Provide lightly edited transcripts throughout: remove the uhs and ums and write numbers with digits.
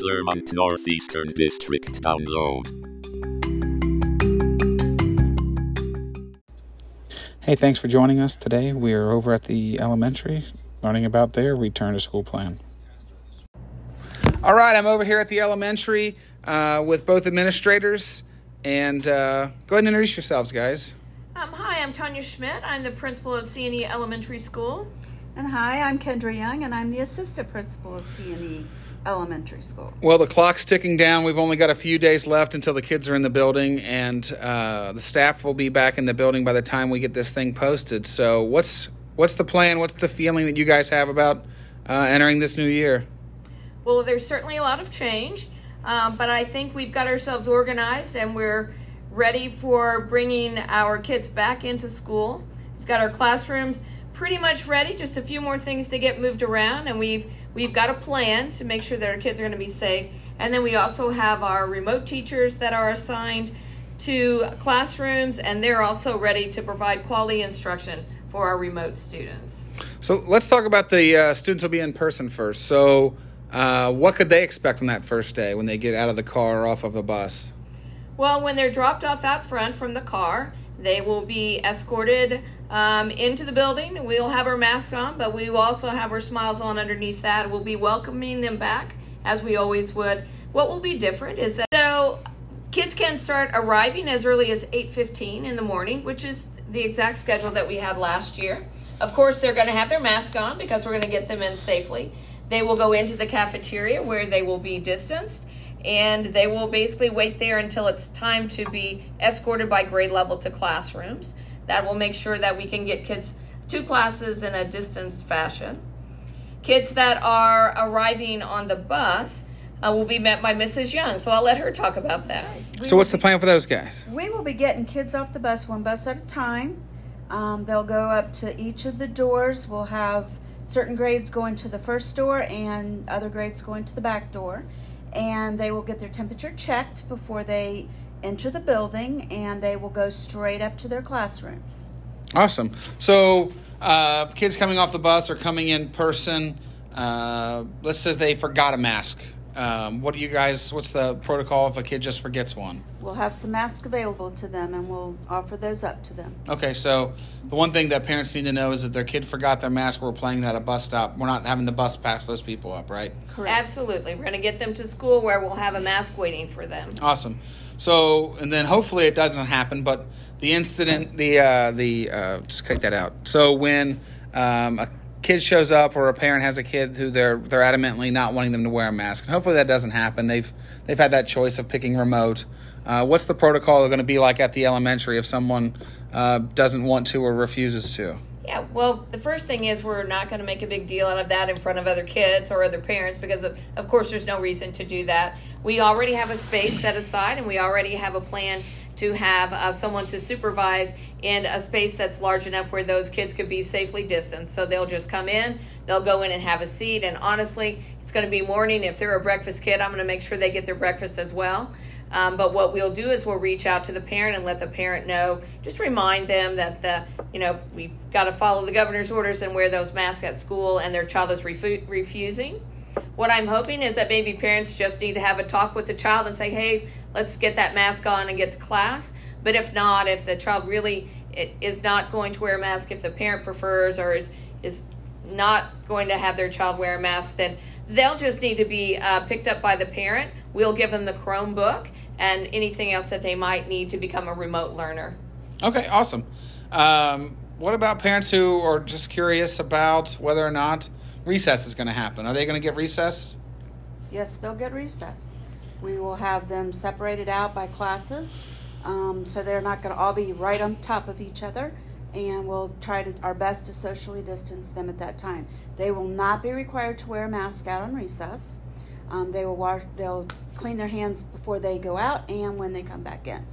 Clermont Northeastern District download. Hey, thanks for joining us today. We are over at the elementary learning about their return to school plan. All right, I'm over here at the elementary with both administrators, and go ahead and introduce yourselves, guys. Hi, I'm Tanya Schmidt. I'm the principal of C&E Elementary School. And hi, I'm Kendra Young, and I'm the assistant principal of C&E Elementary School. Well, the clock's ticking down. We've only got a few days left until the kids are in the building, and the staff will be back in the building by the time we get this thing posted. So what's the plan? What's the feeling that you guys have about entering this new year? Well, there's certainly a lot of change, but I think we've got ourselves organized, and we're ready for bringing our kids back into school. We've got our classrooms pretty much ready, just a few more things to get moved around, and we've got a plan to make sure that our kids are going to be safe. And then we also have our remote teachers that are assigned to classrooms, and they're also ready to provide quality instruction for our remote students. So let's talk about the students will be in person first. So what could they expect on that first day when they get out of the car or off of the bus? Well, when they're dropped off out front from the car, they will be escorted into the building. We'll have our masks on, but we will also have our smiles on underneath that. We'll be welcoming them back as we always would. What will be different is that so kids can start arriving as early as 8:15 in the morning, which is the exact schedule that we had last year. Of course, they're going to have their mask on because we're going to get them in safely. They will go into the cafeteria where they will be distanced, and they will basically wait there until it's time to be escorted by grade level to classrooms. That will make sure that we can get kids to classes in a distanced fashion. Kids that are arriving on the bus will be met by Mrs. Young, so I'll let her talk about that. So what's the plan for those guys? We will be getting kids off the bus one bus at a time. They'll go up to each of the doors. We'll have certain grades going to the first door and other grades going to the back door. And they will get their temperature checked before they enter the building, and they will go straight up to their classrooms. Awesome. So kids coming off the bus or coming in person, let's say they forgot a mask. What's the protocol if a kid just forgets one? We'll have some masks available to them, and we'll offer those up to them. Okay, so the one thing that parents need to know is if their kid forgot their mask, we're playing that at a bus stop. We're not having the bus pass those people up, right? Correct. Absolutely. We're going to get them to school where we'll have a mask waiting for them. Awesome. So, and then hopefully it doesn't happen, but the incident, just take that out. So when a kid shows up or a parent has a kid who they're adamantly not wanting them to wear a mask, and hopefully that doesn't happen. They've had that choice of picking remote. What's the protocol going to be like at the elementary if someone doesn't want to or refuses to? Yeah, well, the first thing is we're not going to make a big deal out of that in front of other kids or other parents because, of course, there's no reason to do that. We already have a space set aside, and we already have a plan to have someone to supervise in a space that's large enough where those kids could be safely distanced. So they'll just come in, they'll go in and have a seat, and honestly, it's going to be morning. If they're a breakfast kid, I'm going to make sure they get their breakfast as well. But what we'll do is we'll reach out to the parent and let the parent know, just remind them that we've got to follow the governor's orders and wear those masks at school, and their child is refusing. What I'm hoping is that maybe parents just need to have a talk with the child and say, hey, let's get that mask on and get to class. But if not, if the child really is not going to wear a mask, if the parent prefers or is not going to have their child wear a mask, then they'll just need to be picked up by the parent. We'll give them the Chromebook and anything else that they might need to become a remote learner. Okay, awesome. What about parents who are just curious about whether or not recess is going to happen? Are they going to get recess? Yes, they'll get recess. We will have them separated out by classes, so they're not going to all be right on top of each other, and we'll try our best to socially distance them at that time. They will not be required to wear a mask out on recess. They'll clean their hands before they go out and when they come back in.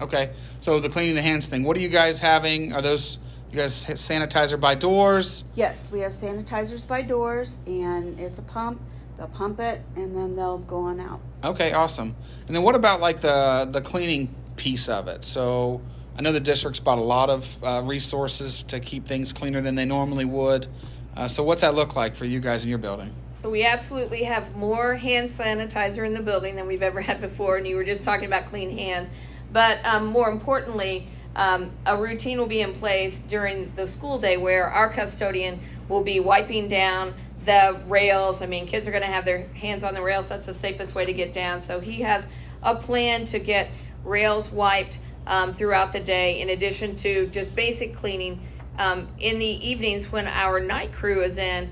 Okay, so the cleaning the hands thing, what are you guys having? Are those, you guys sanitizer by doors? Yes, we have sanitizers by doors, and it's a pump. They'll pump it, and then they'll go on out. Okay, awesome. And then what about like the cleaning piece of it? So I know the district's bought a lot of resources to keep things cleaner than they normally would. So what's that look like for you guys in your building? So we absolutely have more hand sanitizer in the building than we've ever had before, and you were just talking about clean hands. But more importantly, a routine will be in place during the school day where our custodian will be wiping down the rails. I mean, kids are going to have their hands on the rails. That's the safest way to get down. So he has a plan to get rails wiped throughout the day, in addition to just basic cleaning. In the evenings when our night crew is in,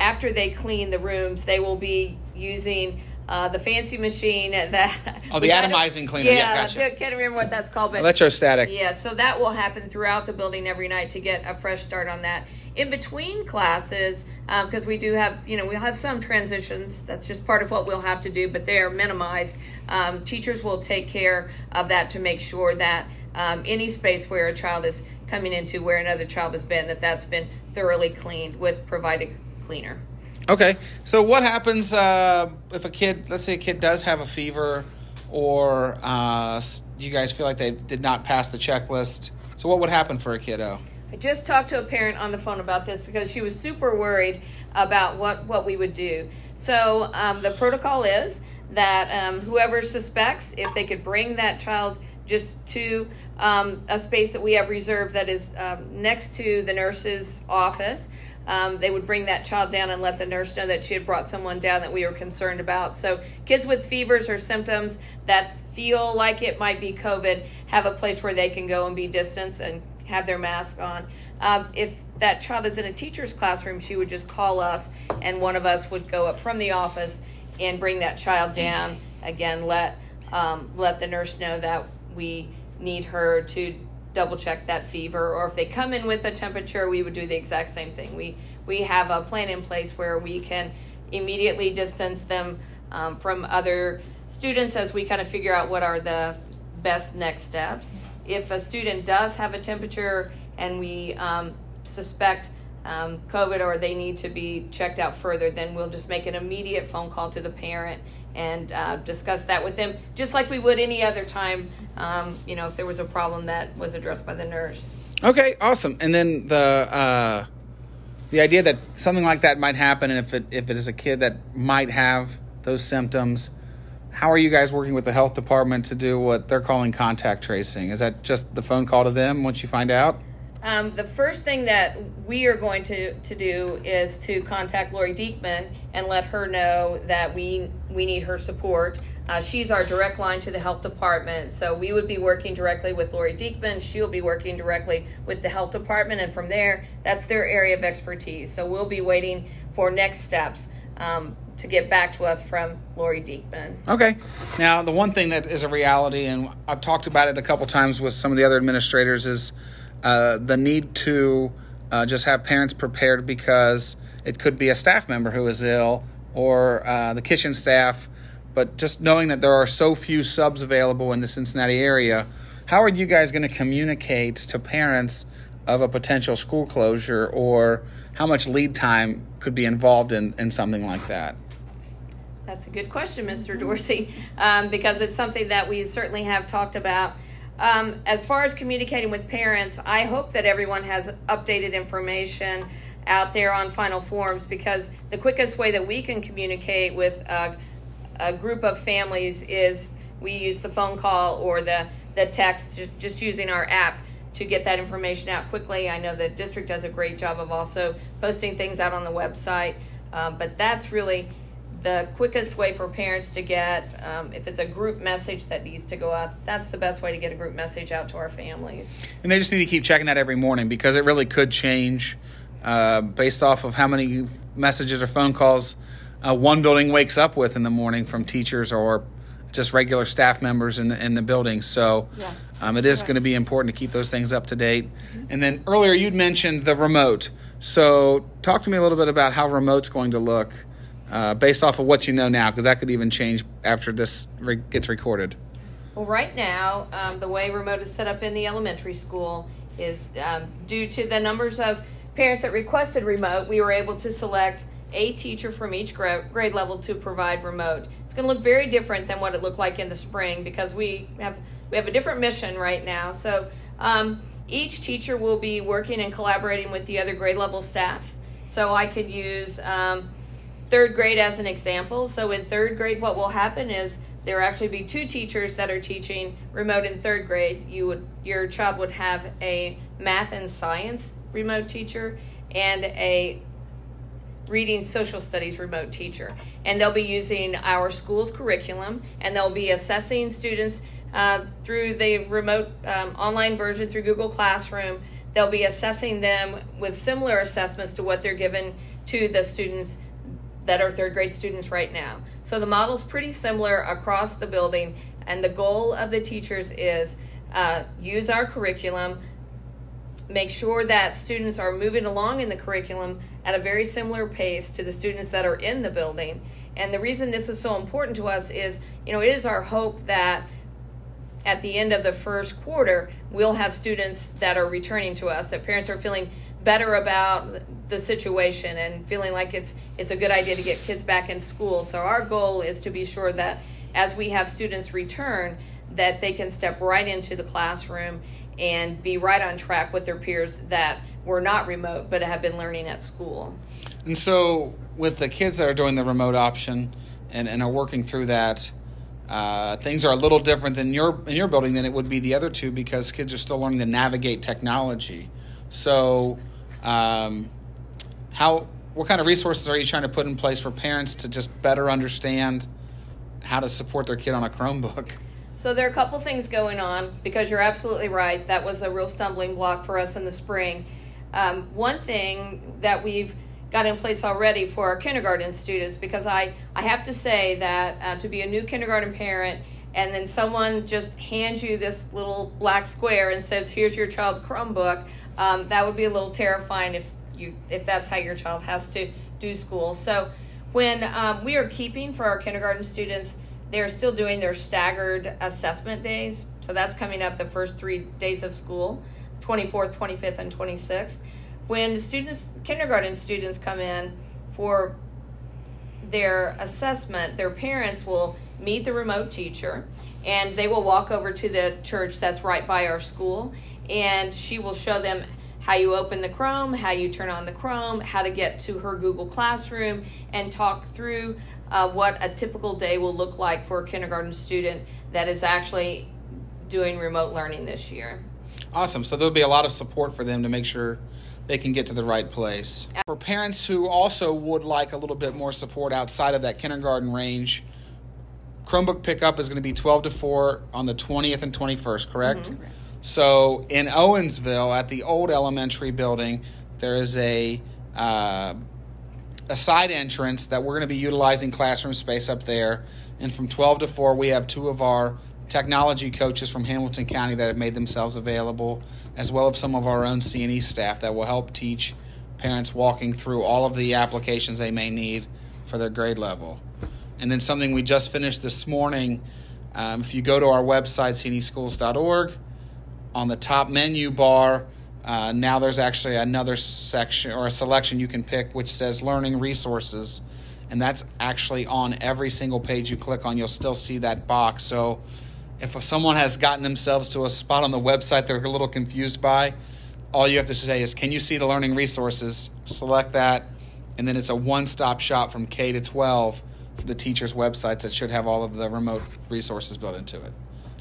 after they clean the rooms, they will be using the fancy machine that... Oh, the atomizing cleaner. Yeah, gotcha. I can't remember what that's called. But electrostatic. Yeah, so that will happen throughout the building every night to get a fresh start on that. In between classes, because we do have, you know, we'll have some transitions. That's just part of what we'll have to do, but they are minimized. Teachers will take care of that to make sure that any space where a child is coming into where another child has been, that's been thoroughly cleaned with provided cleaner. Okay, so what happens if a kid, let's say a kid does have a fever, or you guys feel like they did not pass the checklist? So what would happen for a kiddo? I just talked to a parent on the phone about this because she was super worried about what we would do. So the protocol is that whoever suspects, if they could bring that child just to a space that we have reserved that is next to the nurse's office, they would bring that child down and let the nurse know that she had brought someone down that we were concerned about. So kids with fevers or symptoms that feel like it might be COVID have a place where they can go and be distanced and have their mask on. If that child is in a teacher's classroom, she would just call us, and one of us would go up from the office and bring that child down. Again, let the nurse know that we need her to double check that fever, or if they come in with a temperature, we would do the exact same thing. We have a plan in place where we can immediately distance them from other students as we kind of figure out what are the best next steps. If a student does have a temperature and we suspect COVID, or they need to be checked out further, then we'll just make an immediate phone call to the parent and discuss that with them, just like we would any other time, you know, if there was a problem that was addressed by the nurse. Okay, awesome. And then the idea that something like that might happen, and if it is a kid that might have those symptoms, how are you guys working with the health department to do what they're calling contact tracing? Is that just the phone call to them once you find out? The first thing that we are going to do is to contact Lori Diekman and let her know that we need her support. She's our direct line to the health department, so we would be working directly with Lori Diekman. She'll be working directly with the health department, and from there, that's their area of expertise. So we'll be waiting for next steps to get back to us from Lori Diekman. Okay. Now, the one thing that is a reality, and I've talked about it a couple times with some of the other administrators, is the need to just have parents prepared, because it could be a staff member who is ill, or the kitchen staff. But just knowing that there are so few subs available in the Cincinnati area, how are you guys going to communicate to parents of a potential school closure, or how much lead time could be involved in something like that? That's a good question, Mr. Dorsey, because it's something that we certainly have talked about. As far as communicating with parents, I hope that everyone has updated information out there on Final Forms, because the quickest way that we can communicate with a group of families is we use the phone call or the text, just using our app to get that information out quickly. I know the district does a great job of also posting things out on the website, but that's really the quickest way for parents to get, if it's a group message that needs to go out, that's the best way to get a group message out to our families. And they just need to keep checking that every morning, because it really could change based off of how many messages or phone calls one building wakes up with in the morning from teachers or just regular staff members in the building. So yeah. It is going to be important to keep those things up to date. Mm-hmm. And then earlier you'd mentioned the remote. So talk to me a little bit about how remote's going to look based off of what you know now, because that could even change after this gets recorded. Well, right now, the way remote is set up in the elementary school is due to the numbers of parents that requested remote, we were able to select a teacher from each grade level to provide remote. It's going to look very different than what it looked like in the spring, because we have a different mission right now. So each teacher will be working and collaborating with the other grade level staff. So I could use third grade as an example. So in third grade, what will happen is there will actually be two teachers that are teaching remote in third grade. Your child would have a math and science remote teacher and a reading social studies remote teacher. And they'll be using our school's curriculum, and they'll be assessing students through the remote online version through Google Classroom. They'll be assessing them with similar assessments to what they're given to the students that are third grade students right now. So the model's pretty similar across the building, and the goal of the teachers is use our curriculum, make sure that students are moving along in the curriculum at a very similar pace to the students that are in the building. And the reason this is so important to us is, you know, it is our hope that at the end of the first quarter, we'll have students that are returning to us, that parents are feeling better about the situation and feeling like it's a good idea to get kids back in school. So our goal is to be sure that as we have students return, that they can step right into the classroom and be right on track with their peers that were not remote but have been learning at school. And so with the kids that are doing the remote option and are working through that, things are a little different than in your building than it would be the other two, because kids are still learning to navigate technology. So what kind of resources are you trying to put in place for parents to just better understand how to support their kid on a Chromebook? So there are a couple things going on, because you're absolutely right. That was a real stumbling block for us in the spring. One thing that we've got in place already for our kindergarten students, because I have to say that to be a new kindergarten parent and then someone just hands you this little black square and says, here's your child's Chromebook, that would be a little terrifying if that's how your child has to do school. So when we are keeping for our kindergarten students, they're still doing their staggered assessment days. So that's coming up the first 3 days of school, 24th, 25th, and 26th. When kindergarten students come in for their assessment, their parents will meet the remote teacher, and they will walk over to the church that's right by our school, and she will show them how you open the Chrome, how you turn on the Chrome, how to get to her Google Classroom, and talk through what a typical day will look like for a kindergarten student that is actually doing remote learning this year. Awesome. So there'll be a lot of support for them to make sure they can get to the right place. For parents who also would like a little bit more support outside of that kindergarten range, Chromebook pickup is going to be 12 to 4 on the 20th and 21st, correct? Mm-hmm. So in Owensville, at the old elementary building, there is a side entrance that we're going to be utilizing classroom space up there. And from 12 to 4, we have two of our technology coaches from Hamilton County that have made themselves available, as well as some of our own C&E staff that will help teach parents walking through all of the applications they may need for their grade level. And then something we just finished this morning, if you go to our website, cneschools.org, on the top menu bar, now there's actually another section or a selection you can pick which says Learning Resources, and that's actually on every single page you click on. You'll still see that box. So if someone has gotten themselves to a spot on the website they're a little confused by, all you have to say is, can you see the Learning Resources? Select that, and then it's a one-stop shop from K to 12 for the teachers' websites that should have all of the remote resources built into it.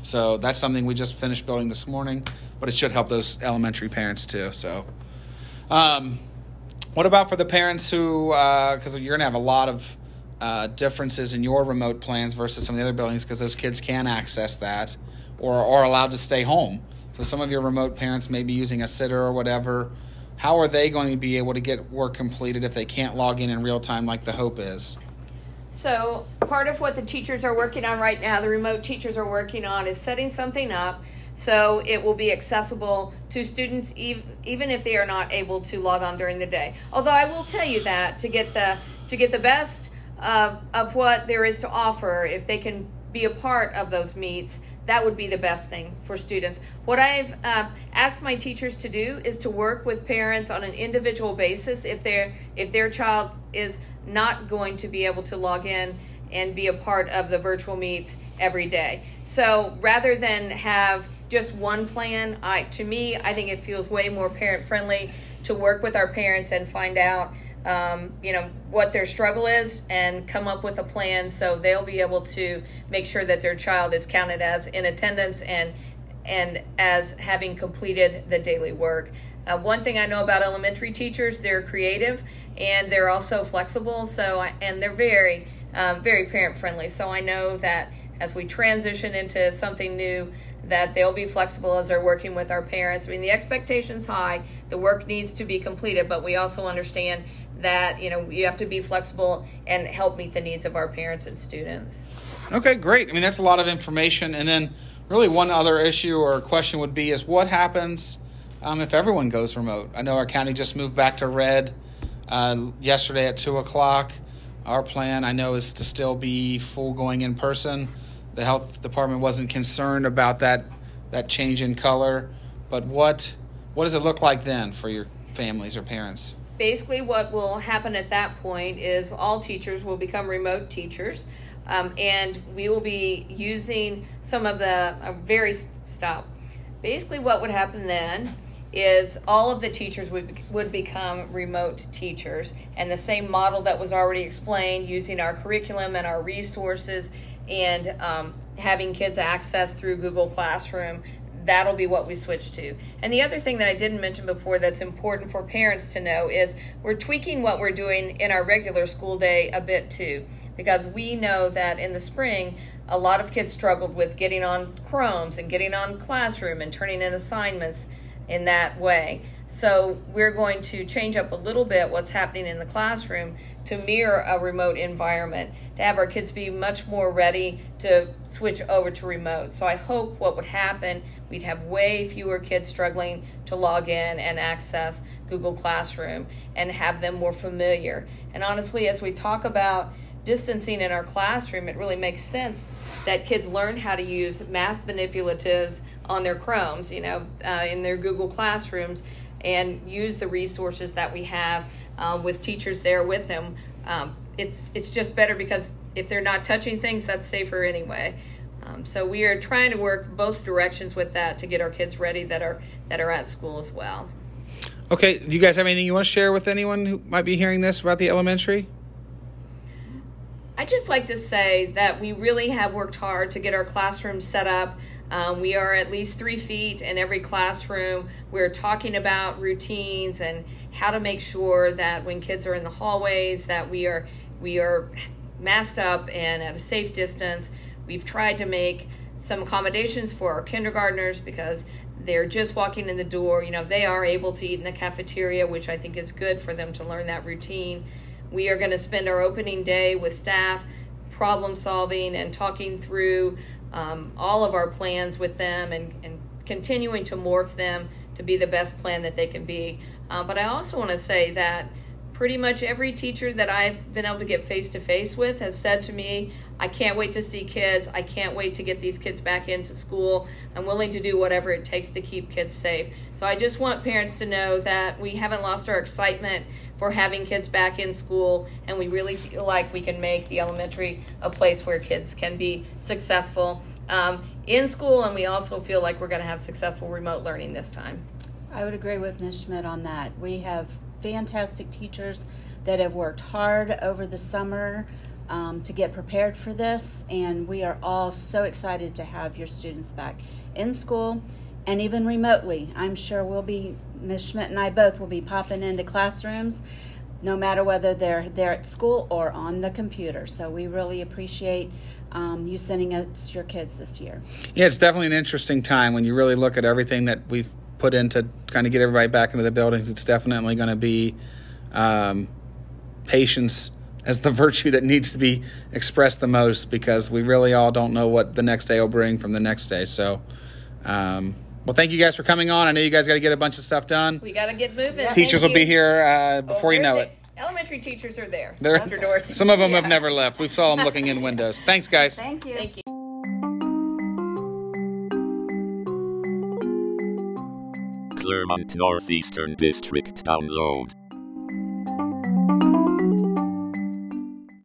So that's something we just finished building this morning, but it should help those elementary parents too. So what about for the parents who, because you're going to have a lot of differences in your remote plans versus some of the other buildings, because those kids can access that or are allowed to stay home. So some of your remote parents may be using a sitter or whatever. How are they going to be able to get work completed if they can't log in real time like the hope is? So part of what the teachers are working on right now, the remote teachers are working on, is setting something up so it will be accessible to students even if they are not able to log on during the day. Although I will tell you that to get the best of what there is to offer, if they can be a part of those meets, that would be the best thing for students. What I've asked my teachers to do is to work with parents on an individual basis if their child is not going to be able to log in and be a part of the virtual meets every day. So rather than have just one plan, I think it feels way more parent friendly to work with our parents and find out what their struggle is and come up with a plan so they'll be able to make sure that their child is counted as in attendance and as having completed the daily work. One thing I know about elementary teachers, they're creative and they're also flexible. And they're very, very parent friendly. So I know that as we transition into something new, that they'll be flexible as they're working with our parents. I mean, the expectation's high, the work needs to be completed, but we also understand that, you have to be flexible and help meet the needs of our parents and students. Okay, great. I mean, that's a lot of information. And then really one other issue or question would be is what happens if everyone goes remote? I know our county just moved back to red yesterday at 2:00. Our plan, I know, is to still be full going in person. The health department wasn't concerned about that change in color, but what does it look like then for your families or parents? Basically, what will happen at that point is all teachers will become remote teachers, and we will be using some of the Basically, what would happen then is all of the teachers would become remote teachers, and the same model that was already explained, using our curriculum and our resources and having kids access through Google Classroom, that'll be what we switch to. And the other thing that I didn't mention before that's important for parents to know is we're tweaking what we're doing in our regular school day a bit too, because we know that in the spring, a lot of kids struggled with getting on Chromes and getting on Classroom and turning in assignments in that way. So we're going to change up a little bit what's happening in the classroom to mirror a remote environment, to have our kids be much more ready to switch over to remote. So I hope what would happen, we'd have way fewer kids struggling to log in and access Google Classroom and have them more familiar. And honestly, as we talk about distancing in our classroom, it really makes sense that kids learn how to use math manipulatives on their Chromes, in their Google Classrooms, and use the resources that we have with teachers there with them. It's just better because if they're not touching things, that's safer anyway. So we are trying to work both directions with that to get our kids ready that are at school as well. Okay, do you guys have anything you want to share with anyone who might be hearing this about the elementary? I'd just like to say that we really have worked hard to get our classrooms set up. We are at least 3 feet in every classroom. We're talking about routines and how to make sure that when kids are in the hallways that we are masked up and at a safe distance. We've tried to make some accommodations for our kindergartners because they're just walking in the door. They are able to eat in the cafeteria, which I think is good for them to learn that routine. We are going to spend our opening day with staff problem solving and talking through all of our plans with them and continuing to morph them to be the best plan that they can be. But I also want to say that pretty much every teacher that I've been able to get face-to-face with has said to me, I can't wait to see kids. I can't wait to get these kids back into school. I'm willing to do whatever it takes to keep kids safe. So I just want parents to know that we haven't lost our excitement for having kids back in school, and we really feel like we can make the elementary a place where kids can be successful in school, and we also feel like we're going to have successful remote learning this time. I would agree with Ms. Schmidt on that. We have fantastic teachers that have worked hard over the summer to get prepared for this, and we are all so excited to have your students back in school and even remotely. I'm sure Ms. Schmidt and I both will be popping into classrooms no matter whether they're at school or on the computer. So we really appreciate you sending us your kids this year. Yeah, it's definitely an interesting time when you really look at everything that we've put in to kind of get everybody back into the buildings. It's definitely going to be patience as the virtue that needs to be expressed the most, because we really all don't know what the next day will bring from the next day. So, well, thank you guys for coming on. I know you guys got to get a bunch of stuff done. We got to get moving. Teachers will be here before you know it. Elementary teachers are there. They're under doors. Some of them have never left. We saw them looking in windows. Thanks, guys. Thank you. Thank you. Clermont Northeastern District download.